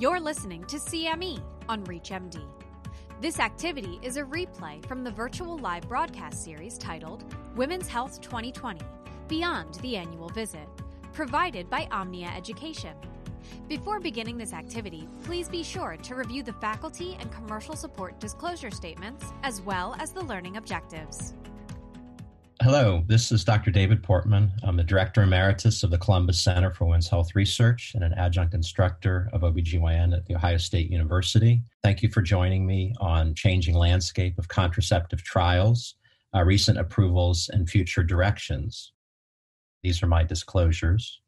You're listening to CME on ReachMD. This activity is a replay from the virtual live broadcast series titled Women's Health 2020: Beyond the Annual Visit, provided by Omnia Education. Before beginning this activity, please be sure to review the faculty and commercial support disclosure statements, as well as the learning objectives. Hello, this is Dr. David Portman. I'm the Director Emeritus of the Columbus Center for Women's Health Research and an adjunct instructor of OBGYN at The Ohio State University. Thank you for joining me on Changing Landscape of Contraceptive Trials, Recent Approvals, and Future Directions. These are my disclosures.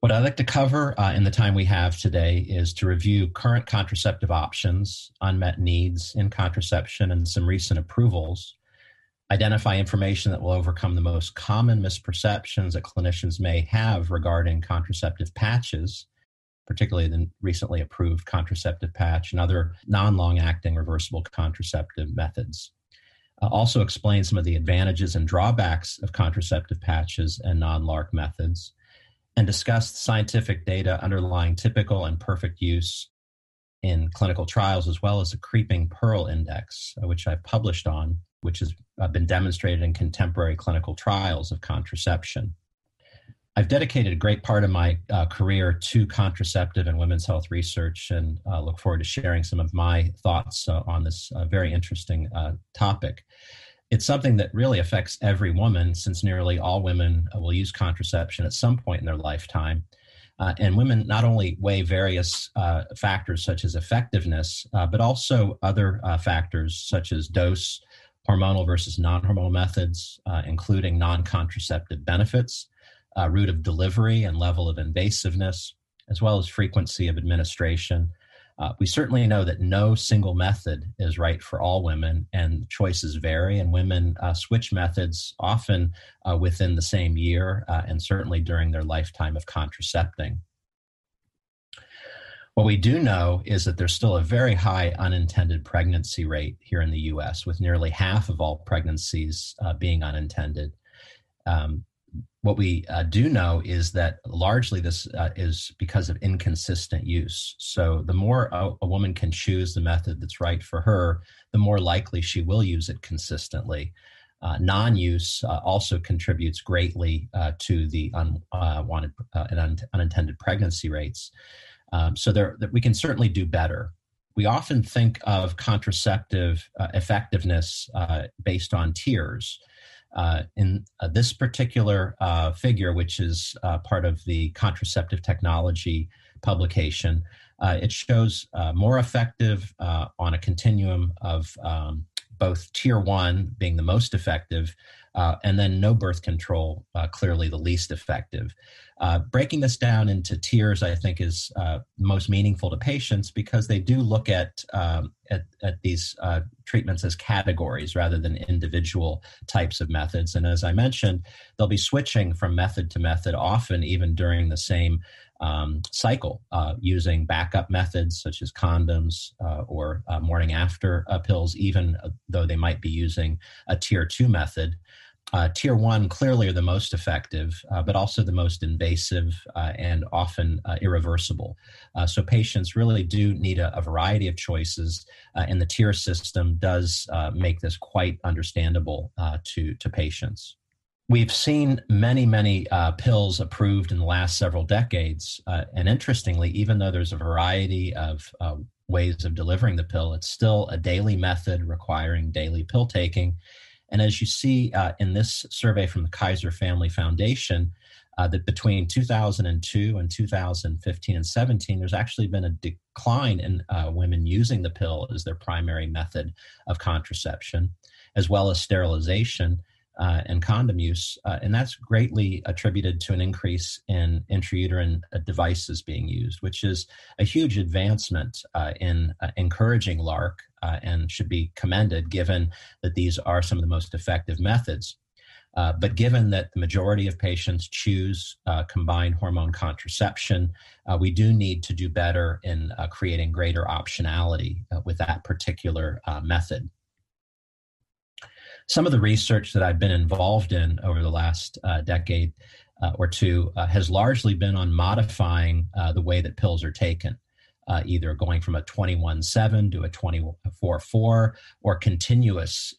What I'd like to cover in the time we have today is to review current contraceptive options, unmet needs in contraception, and some recent approvals. Identify information that will overcome the most common misperceptions that clinicians may have regarding contraceptive patches, particularly the recently approved contraceptive patch and other non-long-acting reversible contraceptive methods. Also explain some of the advantages and drawbacks of contraceptive patches and non-LARC methods, and discuss the scientific data underlying typical and perfect use in clinical trials, as well as the Creeping Pearl Index, which I've published on, which has been demonstrated in contemporary clinical trials of contraception. I've dedicated a great part of my career to contraceptive and women's health research, and look forward to sharing some of my thoughts on this very interesting topic. It's something that really affects every woman, since nearly all women will use contraception at some point in their lifetime. And women not only weigh various factors such as effectiveness, but also other factors such as dose, hormonal versus non-hormonal methods, including non-contraceptive benefits, route of delivery and level of invasiveness, as well as frequency of administration. We certainly know that no single method is right for all women, and choices vary, and women switch methods often within the same year and certainly during their lifetime of contracepting. What we do know is that there's still a very high unintended pregnancy rate here in the U.S., with nearly half of all pregnancies being unintended. What we do know is that largely this is because of inconsistent use. So the more a woman can choose the method that's right for her, the more likely she will use it consistently. Non-use also contributes greatly to the unwanted and unintended pregnancy rates. So that we can certainly do better. We often think of contraceptive effectiveness based on tiers. In this particular figure, which is part of the contraceptive technology publication, it shows more effective on a continuum of both tier one being the most effective, and then no birth control, clearly the least effective. Breaking this down into tiers, I think, is most meaningful to patients, because they do look at these treatments as categories rather than individual types of methods. And as I mentioned, they'll be switching from method to method, often even during the same cycle, using backup methods such as condoms or morning after pills, even though they might be using a tier two method. Tier one clearly are the most effective, but also the most invasive and often irreversible. So patients really do need a variety of choices, and the tier system does make this quite understandable to patients. We've seen many pills approved in the last several decades, and interestingly, even though there's a variety of ways of delivering the pill, it's still a daily method requiring daily pill taking. And as you see in this survey from the Kaiser Family Foundation, that between 2002 and 2015 and 17, there's actually been a decline in women using the pill as their primary method of contraception, as well as sterilization and condom use. And that's greatly attributed to an increase in intrauterine devices being used, which is a huge advancement in encouraging LARC. And should be commended, given that these are some of the most effective methods. But given that the majority of patients choose combined hormone contraception, we do need to do better in creating greater optionality with that particular method. Some of the research that I've been involved in over the last decade or two has largely been on modifying the way that pills are taken, either going from a 21-7 to a 24-4 or continuous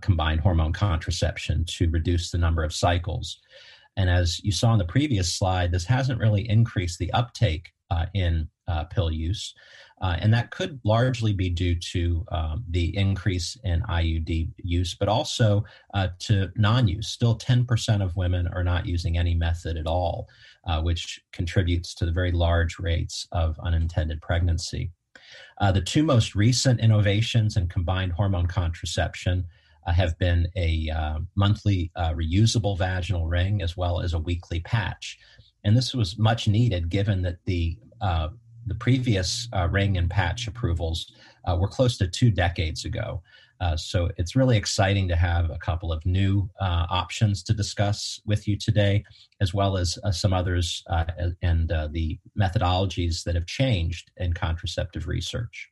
combined hormone contraception to reduce the number of cycles. And as you saw in the previous slide, this hasn't really increased the uptake in pill use. And that could largely be due to the increase in IUD use, but also to non-use. Still 10% of women are not using any method at all, which contributes to the very large rates of unintended pregnancy. The two most recent innovations in combined hormone contraception have been a monthly reusable vaginal ring as well as a weekly patch. And this was much needed given that the previous ring and patch approvals were close to 20 decades ago. So it's really exciting to have a couple of new options to discuss with you today, as well as some others and the methodologies that have changed in contraceptive research.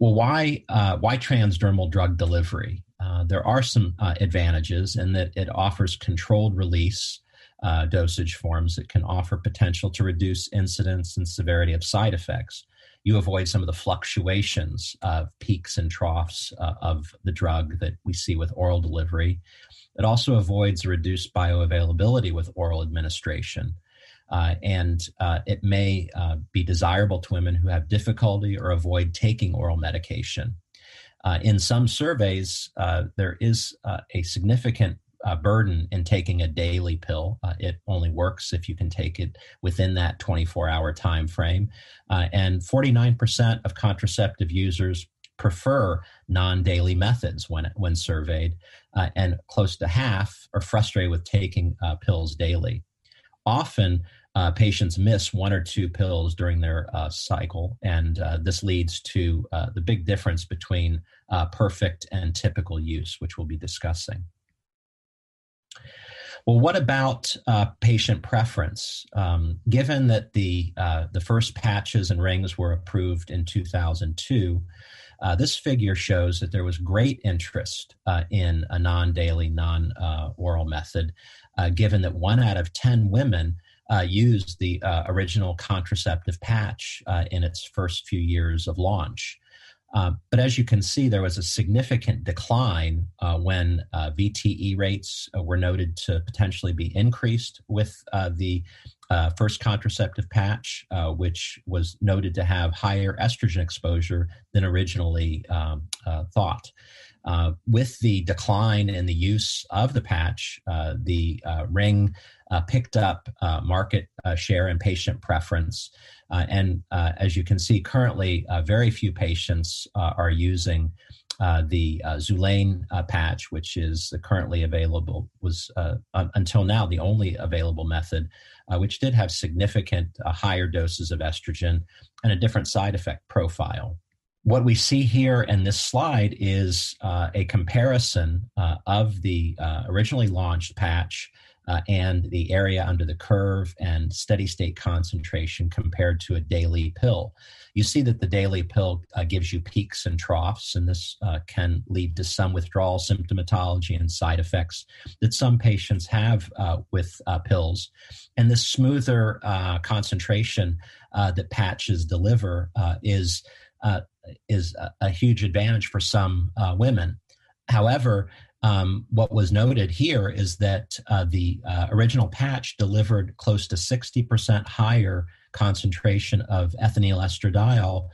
Well, why transdermal drug delivery? There are some advantages in that it offers controlled release dosage forms that can offer potential to reduce incidence and severity of side effects. You avoid some of the fluctuations of peaks and troughs of the drug that we see with oral delivery. It also avoids reduced bioavailability with oral administration. And it may be desirable to women who have difficulty or avoid taking oral medication. In some surveys, there is a significant burden in taking a daily pill. It only works if you can take it within that 24-hour time frame. And 49% of contraceptive users prefer non-daily methods when surveyed, and close to half are frustrated with taking pills daily. Often, patients miss one or two pills during their cycle, and this leads to the big difference between perfect and typical use, which we'll be discussing. Well, what about patient preference? Given that the first patches and rings were approved in 2002, this figure shows that there was great interest in a non-daily, non-oral method, given that 1 out of 10 women used the original contraceptive patch in its first few years of launch. But as you can see, there was a significant decline when VTE rates were noted to potentially be increased with the first contraceptive patch, which was noted to have higher estrogen exposure than originally thought. With the decline in the use of the patch, the ring picked up market share and patient preference. And as you can see, currently, very few patients are using the Zulane patch, which is the currently available, was until now the only available method, which did have significant higher doses of estrogen and a different side effect profile. What we see here in this slide is a comparison of the originally launched patch and the area under the curve and steady state concentration compared to a daily pill. You see that the daily pill gives you peaks and troughs, and this can lead to some withdrawal symptomatology and side effects that some patients have with pills. And this smoother concentration that patches deliver is a huge advantage for some women. However, what was noted here is that the original patch delivered close to 60% higher concentration of ethinyl estradiol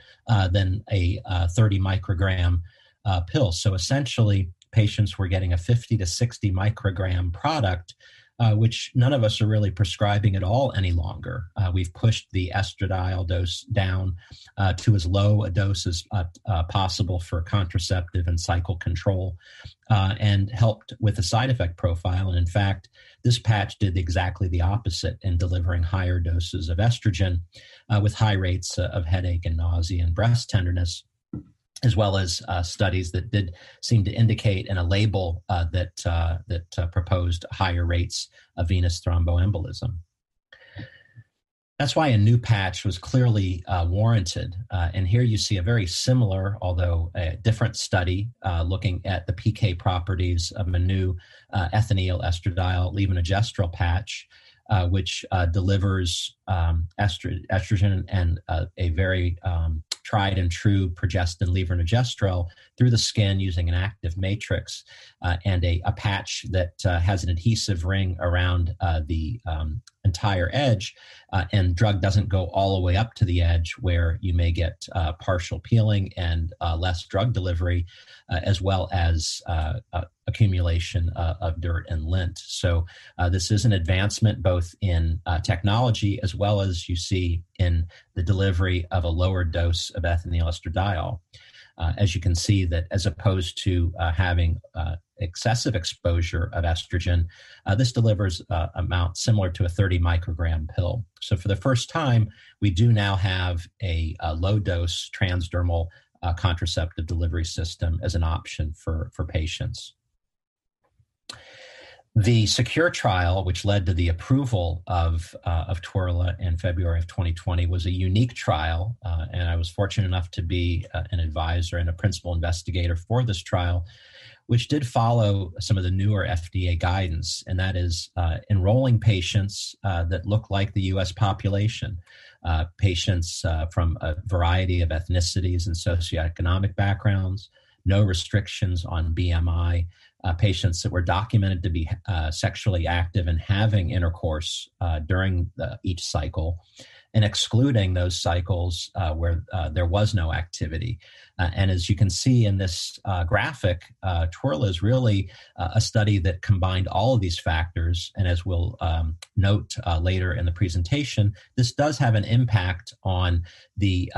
than a 30 microgram pill. So essentially, patients were getting a 50 to 60 microgram product, which none of us are really prescribing at all any longer. We've pushed the estradiol dose down to as low a dose as possible for contraceptive and cycle control and helped with the side effect profile. And in fact, this patch did exactly the opposite in delivering higher doses of estrogen with high rates of headache and nausea and breast tenderness, as well as studies that did seem to indicate in a label that proposed higher rates of venous thromboembolism. That's why a new patch was clearly warranted. And here you see a very similar, although a different study looking at the PK properties of a new ethinyl estradiol levonorgestrel patch, which delivers estrogen and a very tried and true progestin levonorgestrel through the skin using an active matrix and a patch that has an adhesive ring around the entire edge, and drug doesn't go all the way up to the edge where you may get partial peeling and less drug delivery, as well as accumulation of dirt and lint. So this is an advancement both in technology as well as you see in the delivery of a lower dose of ethinyl estradiol. As you can see that as opposed to having excessive exposure of estrogen, this delivers an amount similar to a 30 microgram pill. So for the first time, we do now have a low dose transdermal contraceptive delivery system as an option for patients. The SECURE trial, which led to the approval of Twirla in February of 2020, was a unique trial, and I was fortunate enough to be an advisor and a principal investigator for this trial, which did follow some of the newer FDA guidance, and that is enrolling patients that look like the U.S. population, patients from a variety of ethnicities and socioeconomic backgrounds, no restrictions on BMI, patients that were documented to be sexually active and having intercourse during each cycle, and excluding those cycles where there was no activity. And as you can see in this graphic, Twirla is really a study that combined all of these factors. And as we'll note later in the presentation, this does have an impact on the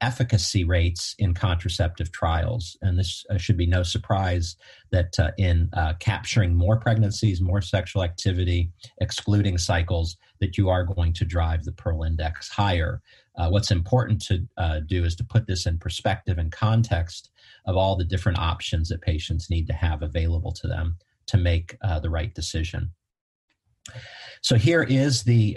efficacy rates in contraceptive trials. And this should be no surprise that in capturing more pregnancies, more sexual activity, excluding cycles, that you are going to drive the Pearl Index higher. What's important to do is to put this in perspective and context of all the different options that patients need to have available to them to make the right decision. So here is the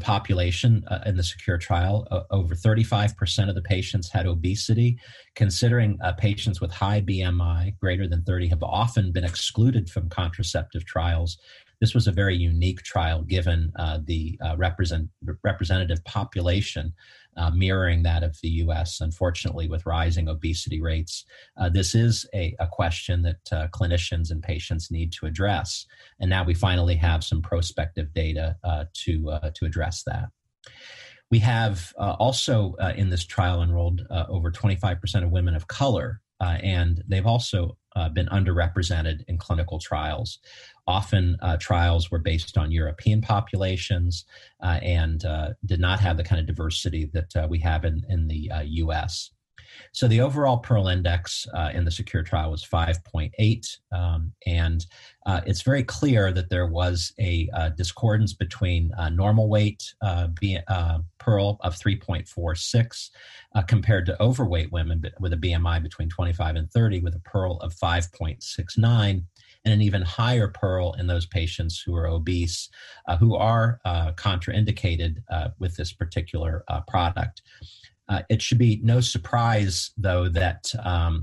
population in the SECURE trial. Over 35% of the patients had obesity. Considering patients with high BMI, greater than 30, have often been excluded from contraceptive trials, this was a very unique trial given the representative population mirroring that of the U.S., unfortunately, with rising obesity rates. This is a question that clinicians and patients need to address. And now we finally have some prospective data to address that. We have also in this trial enrolled over 25% of women of color, and they've also been underrepresented in clinical trials. Often trials were based on European populations and did not have the kind of diversity that we have in the U.S. So the overall Pearl Index in the SECURE trial was 5.8, and it's very clear that there was a discordance between normal weight Pearl of 3.46 compared to overweight women with a BMI between 25 and 30 with a Pearl of 5.69. and an even higher Pearl in those patients who are obese, who are contraindicated with this particular product. It should be no surprise, though, that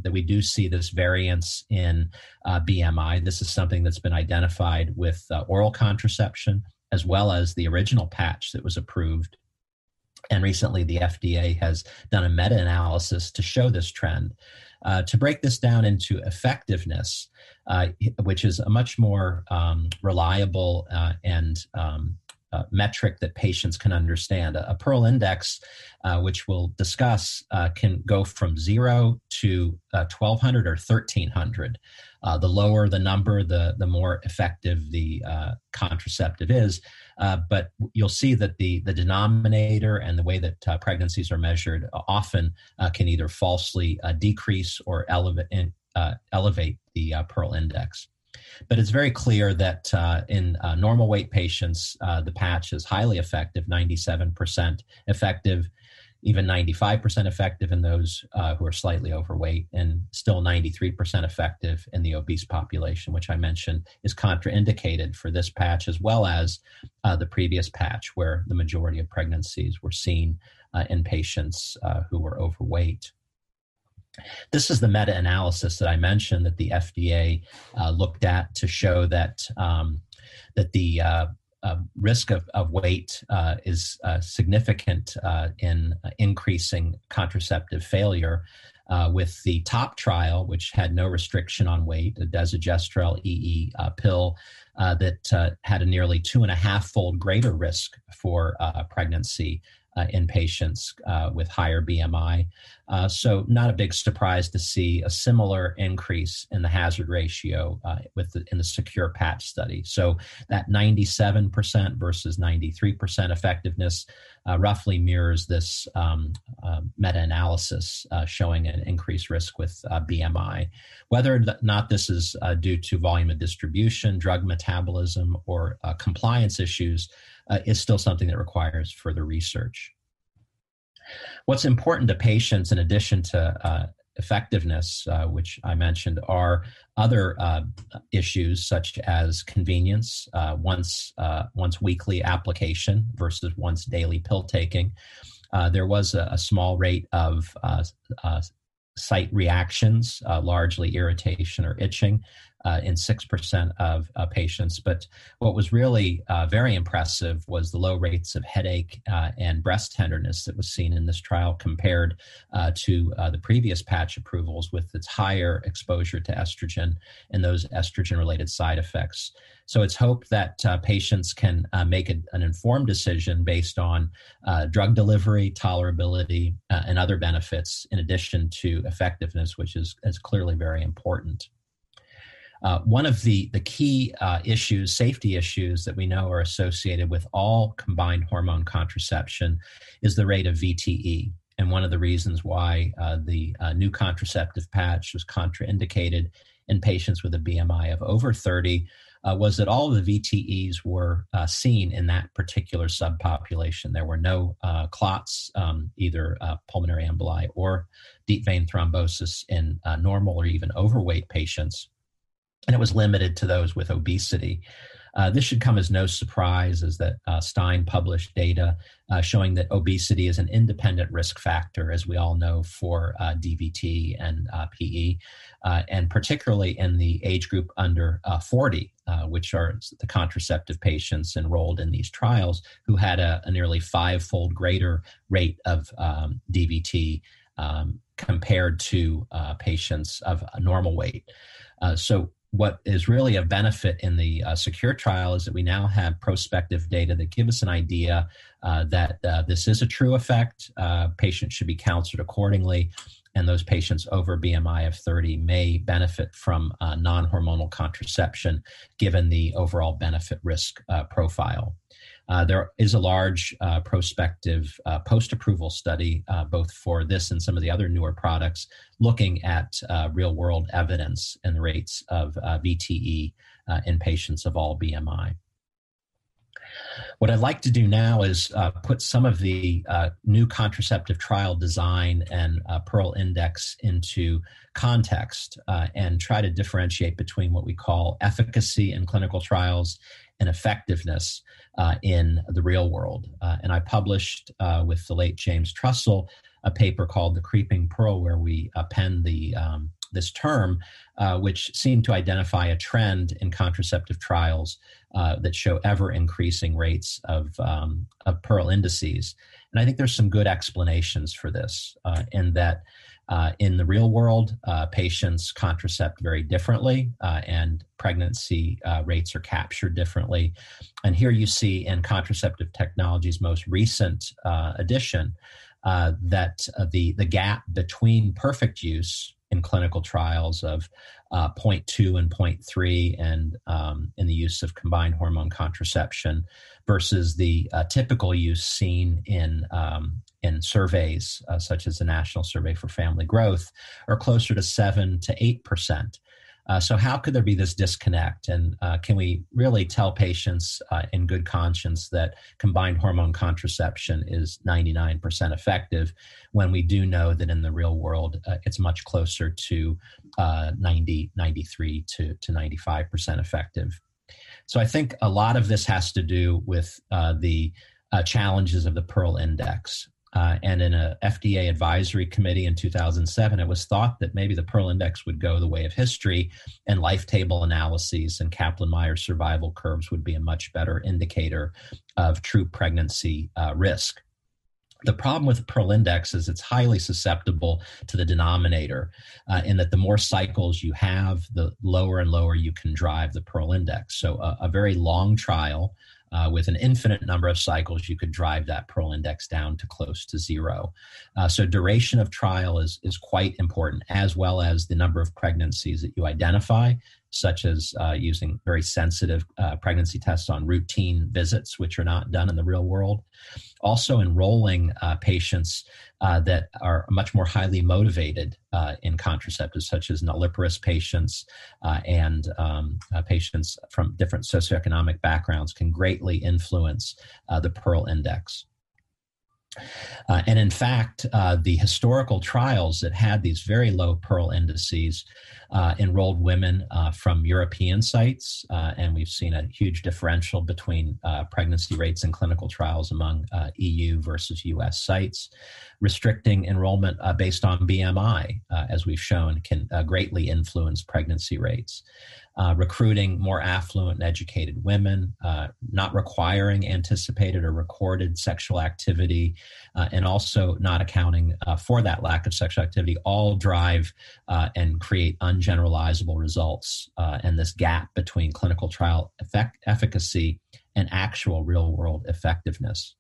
we do see this variance in BMI. This is something that's been identified with oral contraception, as well as the original patch that was approved. And recently, the FDA has done a meta-analysis to show this trend. To break this down into effectiveness, which is a much more reliable and metric that patients can understand. A Pearl Index, which we'll discuss, can go from 0 to 1,200 or 1,300. The lower the number, the more effective the contraceptive is. But you'll see that the denominator and the way that pregnancies are measured often can either falsely decrease or elevate the Pearl Index. But it's very clear that in normal weight patients, the patch is highly effective, 97% effective. even 95% effective in those who are slightly overweight, and still 93% effective in the obese population, which I mentioned is contraindicated for this patch, as well as the previous patch where the majority of pregnancies were seen in patients who were overweight. This is the meta-analysis that I mentioned that the FDA looked at to show that, that the risk of weight is significant in increasing contraceptive failure, with the top trial, which had no restriction on weight, a desogestrel EE pill that had a nearly 2.5-fold greater risk for pregnancy in patients with higher BMI. So not a big surprise to see a similar increase in the hazard ratio in the SECURE patch study. So that 97% versus 93% effectiveness roughly mirrors this meta-analysis showing an increased risk with BMI. Whether or not this is due to volume of distribution, drug metabolism, or compliance issues, is still something that requires further research. What's important to patients, in addition to effectiveness, which I mentioned, are other issues such as convenience, once weekly application versus once daily pill taking. There was a small rate of site reactions, largely irritation or itching, in 6% of patients. But what was really very impressive was the low rates of headache and breast tenderness that was seen in this trial compared to the previous patch approvals with its higher exposure to estrogen and those estrogen-related side effects. So it's hoped that patients can make an informed decision based on drug delivery, tolerability, and other benefits, in addition to effectiveness, which is clearly very important. One of the key issues, safety issues, that we know are associated with all combined hormone contraception is the rate of VTE. And one of the reasons why the new contraceptive patch was contraindicated in patients with a BMI of over 30 was that all of the VTEs were seen in that particular subpopulation. There were no clots, either pulmonary emboli or deep vein thrombosis, in normal or even overweight patients. And it was limited to those with obesity. This should come as no surprise, as that Stein published data showing that obesity is an independent risk factor, as we all know, for DVT and PE, and particularly in the age group under 40, which are the contraceptive patients enrolled in these trials, who had a nearly 5-fold greater rate of DVT compared to patients of normal weight. So what is really a benefit in the SECURE trial is that we now have prospective data that give us an idea that this is a true effect. Patients should be counseled accordingly, and those patients over BMI of 30 may benefit from non-hormonal contraception given the overall benefit risk profile. There is a large prospective post-approval study, both for this and some of the other newer products, looking at real-world evidence and the rates of VTE in patients of all BMI. What I'd like to do now is put some of the new contraceptive trial design and Pearl Index into context and try to differentiate between what we call efficacy in clinical trials and effectiveness in the real world. And I published with the late James Trussell a paper called The Creeping Pearl, where we penned this term, which seemed to identify a trend in contraceptive trials that show ever-increasing rates of Pearl indices. And I think there's some good explanations for this, in that in the real world, patients contracept very differently, and pregnancy rates are captured differently. And here you see in contraceptive technology's most recent edition that the gap between perfect use in clinical trials of 0.2 and 0.3 and in the use of combined hormone contraception versus the typical use seen in surveys such as the National Survey for Family Growth are closer to 7 to 8%. So how could there be this disconnect? And can we really tell patients in good conscience that combined hormone contraception is 99% effective when we do know that in the real world, it's much closer to 93 to 95% effective? So I think a lot of this has to do with the challenges of the Pearl Index. And in a FDA advisory committee in 2007, it was thought that maybe the Pearl Index would go the way of history and life table analyses and Kaplan-Meier survival curves would be a much better indicator of true pregnancy risk. The problem with the Pearl Index is it's highly susceptible to the denominator in that the more cycles you have, the lower and lower you can drive the Pearl Index. So a very long trial with an infinite number of cycles, you could drive that Pearl Index down to close to zero. So duration of trial is quite important, as well as the number of pregnancies that you identify, such as using very sensitive pregnancy tests on routine visits, which are not done in the real world. Also enrolling patients that are much more highly motivated in contraceptives, such as nulliparous patients and patients from different socioeconomic backgrounds can greatly influence the Pearl Index. And in fact, the historical trials that had these very low Pearl indices enrolled women from European sites, and we've seen a huge differential between pregnancy rates in clinical trials among EU versus US sites. Restricting enrollment based on BMI, as we've shown, can greatly influence pregnancy rates. Recruiting more affluent and educated women, not requiring anticipated or recorded sexual activity, and also not accounting for that lack of sexual activity, all drive and create ungeneralizable results. And this gap between clinical trial efficacy and actual real-world effectiveness.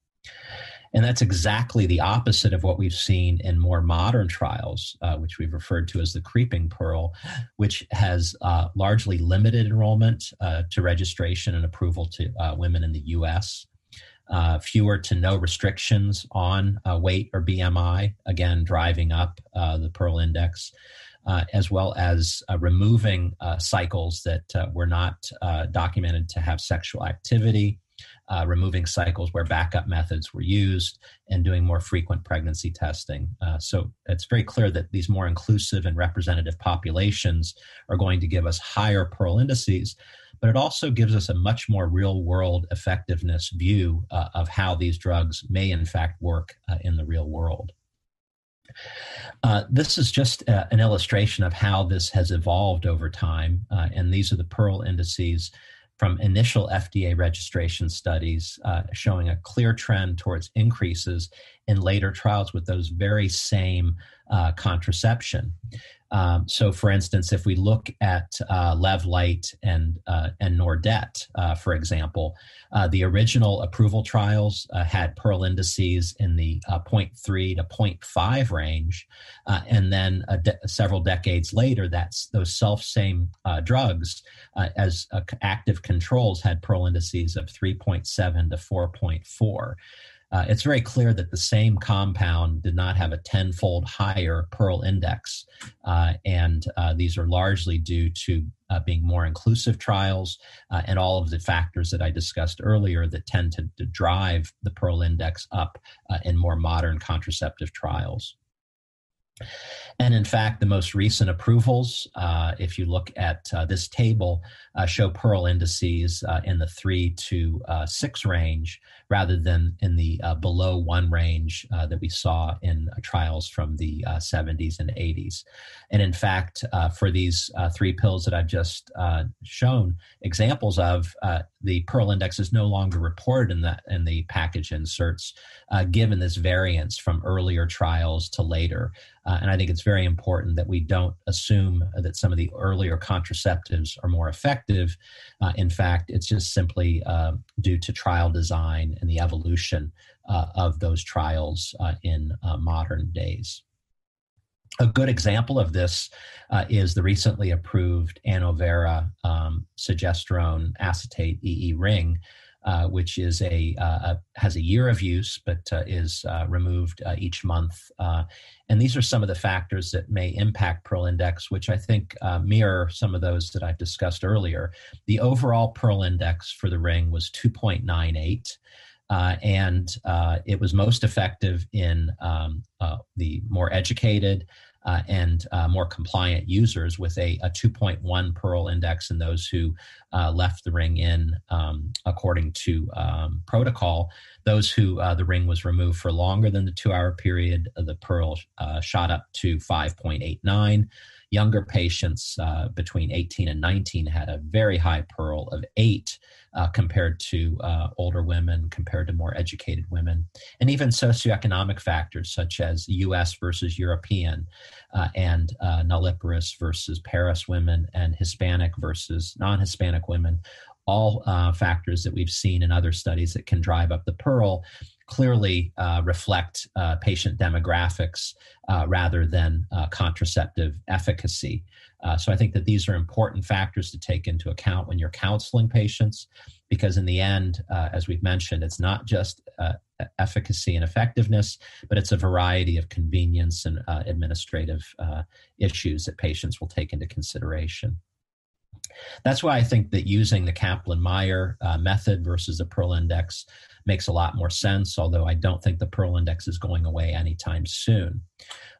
And that's exactly the opposite of what we've seen in more modern trials, which we've referred to as the Creeping Pearl, which has largely limited enrollment to registration and approval to women in the U.S., fewer to no restrictions on weight or BMI, again, driving up the Pearl Index, as well as removing cycles that were not documented to have sexual activity. Removing cycles where backup methods were used and doing more frequent pregnancy testing. So it's very clear that these more inclusive and representative populations are going to give us higher Pearl indices, but it also gives us a much more real-world effectiveness view of how these drugs may in fact work in the real world. This is just an illustration of how this has evolved over time, and these are the Pearl indices from initial FDA registration studies showing a clear trend towards increases in later trials with those very same contraception. So for instance, if we look at Levlite and Nordet, for example, the original approval trials had Pearl indices in the 0.3 to 0.5 range. And then several decades later, those self-same drugs as active controls had Pearl indices of 3.7 to 4.4. It's very clear that the same compound did not have a tenfold higher Pearl index, and these are largely due to being more inclusive trials and all of the factors that I discussed earlier that tend to drive the Pearl index up in more modern contraceptive trials. And in fact, the most recent approvals, if you look at this table, show Pearl indices in the 3 to 6 range rather than in the below 1 range that we saw in trials from the 70s and 80s. And in fact, for these 3 pills that I've just shown examples of, the Pearl index is no longer reported in the package inserts, given this variance from earlier trials to later. And I think it's very important that we don't assume that some of the earlier contraceptives are more effective. In fact, it's just simply due to trial design and the evolution of those trials in modern days. A good example of this is the recently approved Anovera Segesterone Acetate EE ring, which is has a year of use, but is removed each month. And these are some of the factors that may impact Pearl Index, which I think mirror some of those that I've discussed earlier. The overall Pearl Index for the ring was 2.98. And it was most effective in the more educated and more compliant users with a 2.1 Pearl Index, and those who left the ring in according to protocol. Those who the ring was removed for longer than the 2-hour period, the Pearl shot up to 5.89. Younger patients between 18 and 19 had a very high Pearl of 8 compared to older women, compared to more educated women. And even socioeconomic factors such as U.S. versus European and nulliparous versus Paris women and Hispanic versus non-Hispanic women, all factors that we've seen in other studies that can drive up the Pearl, clearly reflect patient demographics rather than contraceptive efficacy. So I think that these are important factors to take into account when you're counseling patients, because in the end, as we've mentioned, it's not just efficacy and effectiveness, but it's a variety of convenience and administrative issues that patients will take into consideration. That's why I think that using the Kaplan-Meier method versus the Pearl Index makes a lot more sense, although I don't think the Pearl Index is going away anytime soon.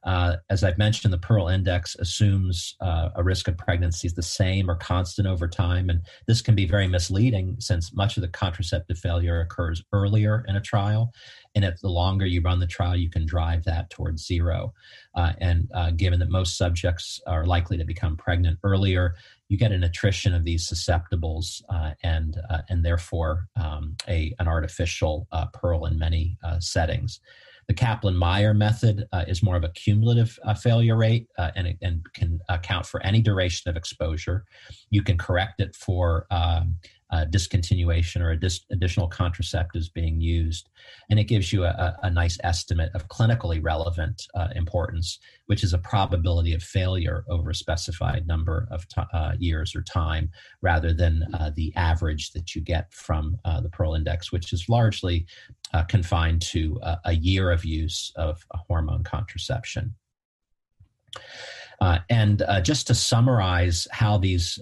As I've mentioned, the Pearl Index assumes a risk of pregnancy is the same or constant over time, and this can be very misleading since much of the contraceptive failure occurs earlier in a trial, and if the longer you run the trial, you can drive that towards zero. And given that most subjects are likely to become pregnant earlier, you get an attrition of these susceptibles and therefore an artificial Pearl in many settings. The Kaplan-Meier method is more of a cumulative failure rate and can account for any duration of exposure. You can correct it for discontinuation or additional contraceptives being used, and it gives you a nice estimate of clinically relevant importance, which is a probability of failure over a specified number of years or time, rather than the average that you get from the Pearl Index, which is largely confined to a year of use of hormone contraception. And just to summarize how these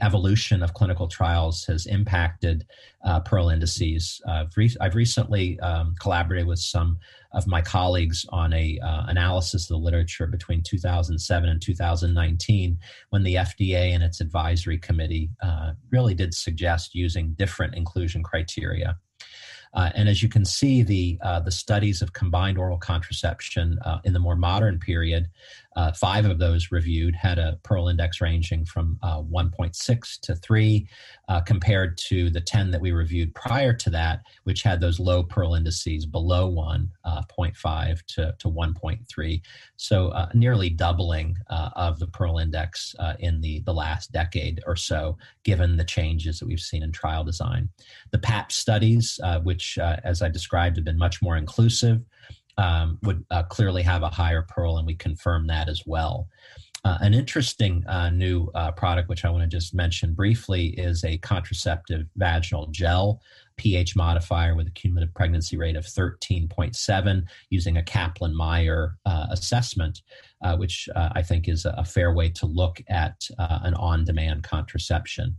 evolution of clinical trials has impacted Pearl indices, I've recently collaborated with some of my colleagues on a analysis of the literature between 2007 and 2019, when the FDA and its advisory committee really did suggest using different inclusion criteria. And as you can see, the studies of combined oral contraception in the more modern period, 5 of those reviewed had a Pearl Index ranging from 1.6 to 3, compared to the 10 that we reviewed prior to that, which had those low Pearl indices below 1, 0.5 to 1.3. So nearly doubling of the Pearl Index in the last decade or so, given the changes that we've seen in trial design. The PAP studies, which as I described have been much more inclusive, would clearly have a higher Pearl, and we confirm that as well. An interesting new product, which I want to just mention briefly, is a contraceptive vaginal gel, pH modifier with a cumulative pregnancy rate of 13.7, using a Kaplan-Meier assessment, which I think is a fair way to look at an on-demand contraception.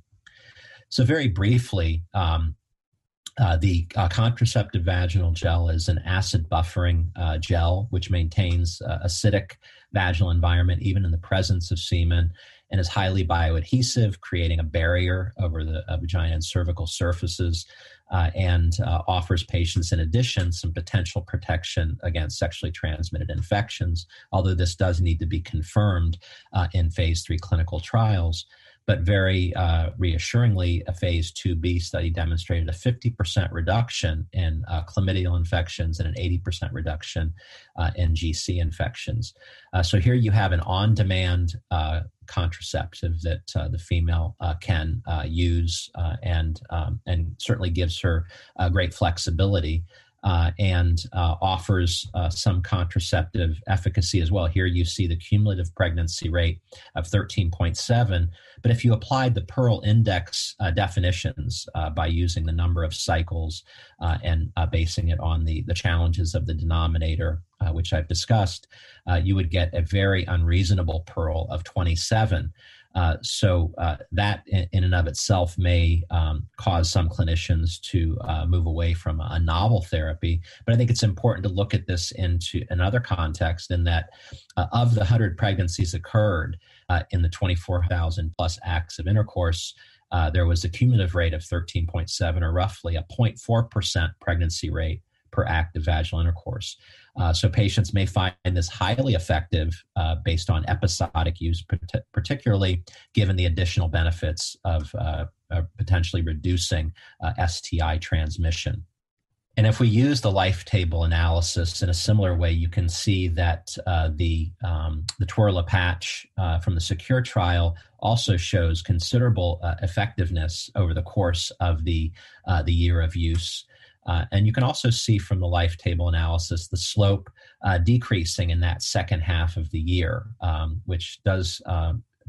So very briefly, the contraceptive vaginal gel is an acid buffering gel, which maintains acidic vaginal environment even in the presence of semen, and is highly bioadhesive, creating a barrier over the vagina and cervical surfaces, and offers patients, in addition, some potential protection against sexually transmitted infections, although this does need to be confirmed in phase 3 clinical trials. But very reassuringly, a phase 2B study demonstrated a 50% reduction in chlamydial infections and an 80% reduction in GC infections. So here you have an on-demand contraceptive that the female can use and certainly gives her great flexibility. and offers some contraceptive efficacy as well. Here you see the cumulative pregnancy rate of 13.7. But if you applied the Pearl Index definitions by using the number of cycles and basing it on the challenges of the denominator, which I've discussed, you would get a very unreasonable Pearl of 27. So that in and of itself may cause some clinicians to move away from a novel therapy. But I think it's important to look at this into another context in that of the 100 pregnancies occurred in the 24,000 plus acts of intercourse, there was a cumulative rate of 13.7 or roughly a 0.4% pregnancy rate per act of vaginal intercourse. So patients may find this highly effective based on episodic use, particularly given the additional benefits of potentially reducing STI transmission. And if we use the life table analysis in a similar way, you can see that the Twirla patch from the SECURE trial also shows considerable effectiveness over the course of the year of use. And you can also see from the life table analysis the slope decreasing in that second half of the year, which does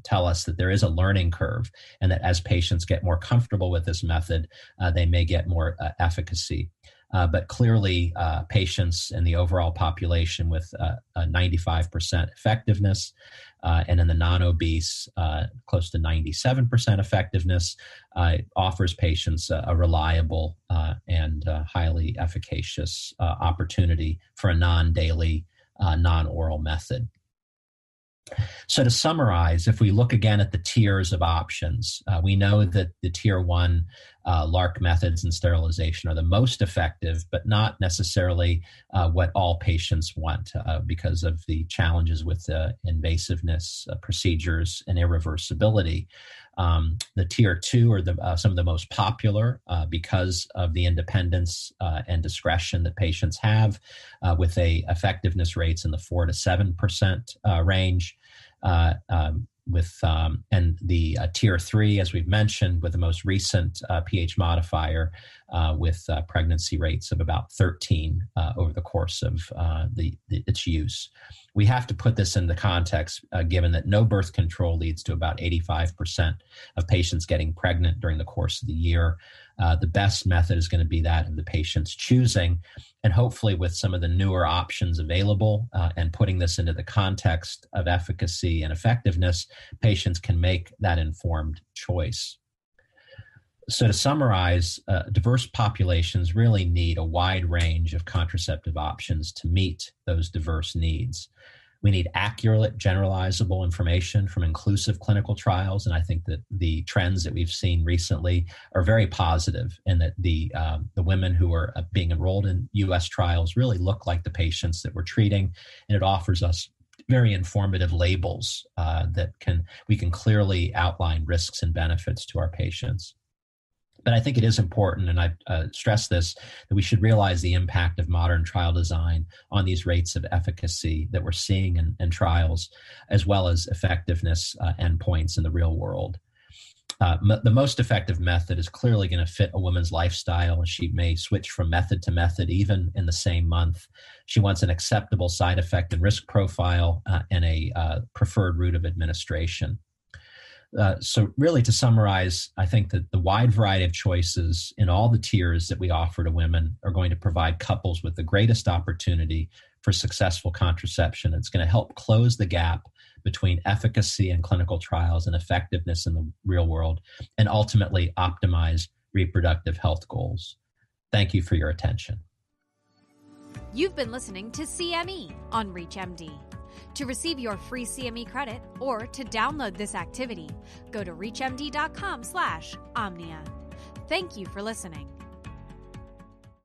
tell us that there is a learning curve and that as patients get more comfortable with this method, they may get more efficacy. But clearly, patients in the overall population with a 95% effectiveness and in the non-obese, close to 97% effectiveness, offers patients a reliable and highly efficacious opportunity for a non-daily, non-oral method. So to summarize, if we look again at the tiers of options, we know that the tier one LARC methods and sterilization are the most effective, but not necessarily what all patients want because of the challenges with invasiveness, procedures, and irreversibility. The tier two are some of the most popular because of the independence and discretion that patients have with effectiveness rates in the 4 to 7% range. And the tier three, as we've mentioned, with the most recent pH modifier with pregnancy rates of about 13 over the course of its use. We have to put this in the context, given that no birth control leads to about 85% of patients getting pregnant during the course of the year. The best method is going to be that of the patient's choosing, and hopefully with some of the newer options available and putting this into the context of efficacy and effectiveness, patients can make that informed choice. So to summarize, diverse populations really need a wide range of contraceptive options to meet those diverse needs. We need accurate, generalizable information from inclusive clinical trials, and I think that the trends that we've seen recently are very positive, and that the women who are being enrolled in U.S. trials really look like the patients that we're treating, and it offers us very informative labels that we can clearly outline risks and benefits to our patients. But I think it is important, and I stress this, that we should realize the impact of modern trial design on these rates of efficacy that we're seeing in trials, as well as effectiveness endpoints in the real world. The most effective method is clearly going to fit a woman's lifestyle, and she may switch from method to method even in the same month. She wants an acceptable side effect and risk profile and a preferred route of administration. So really, to summarize, I think that the wide variety of choices in all the tiers that we offer to women are going to provide couples with the greatest opportunity for successful contraception. It's going to help close the gap between efficacy in clinical trials and effectiveness in the real world, and ultimately optimize reproductive health goals. Thank you for your attention. You've been listening to CME on ReachMD. To receive your free CME credit or to download this activity, go to ReachMD.com/Omnia. Thank you for listening.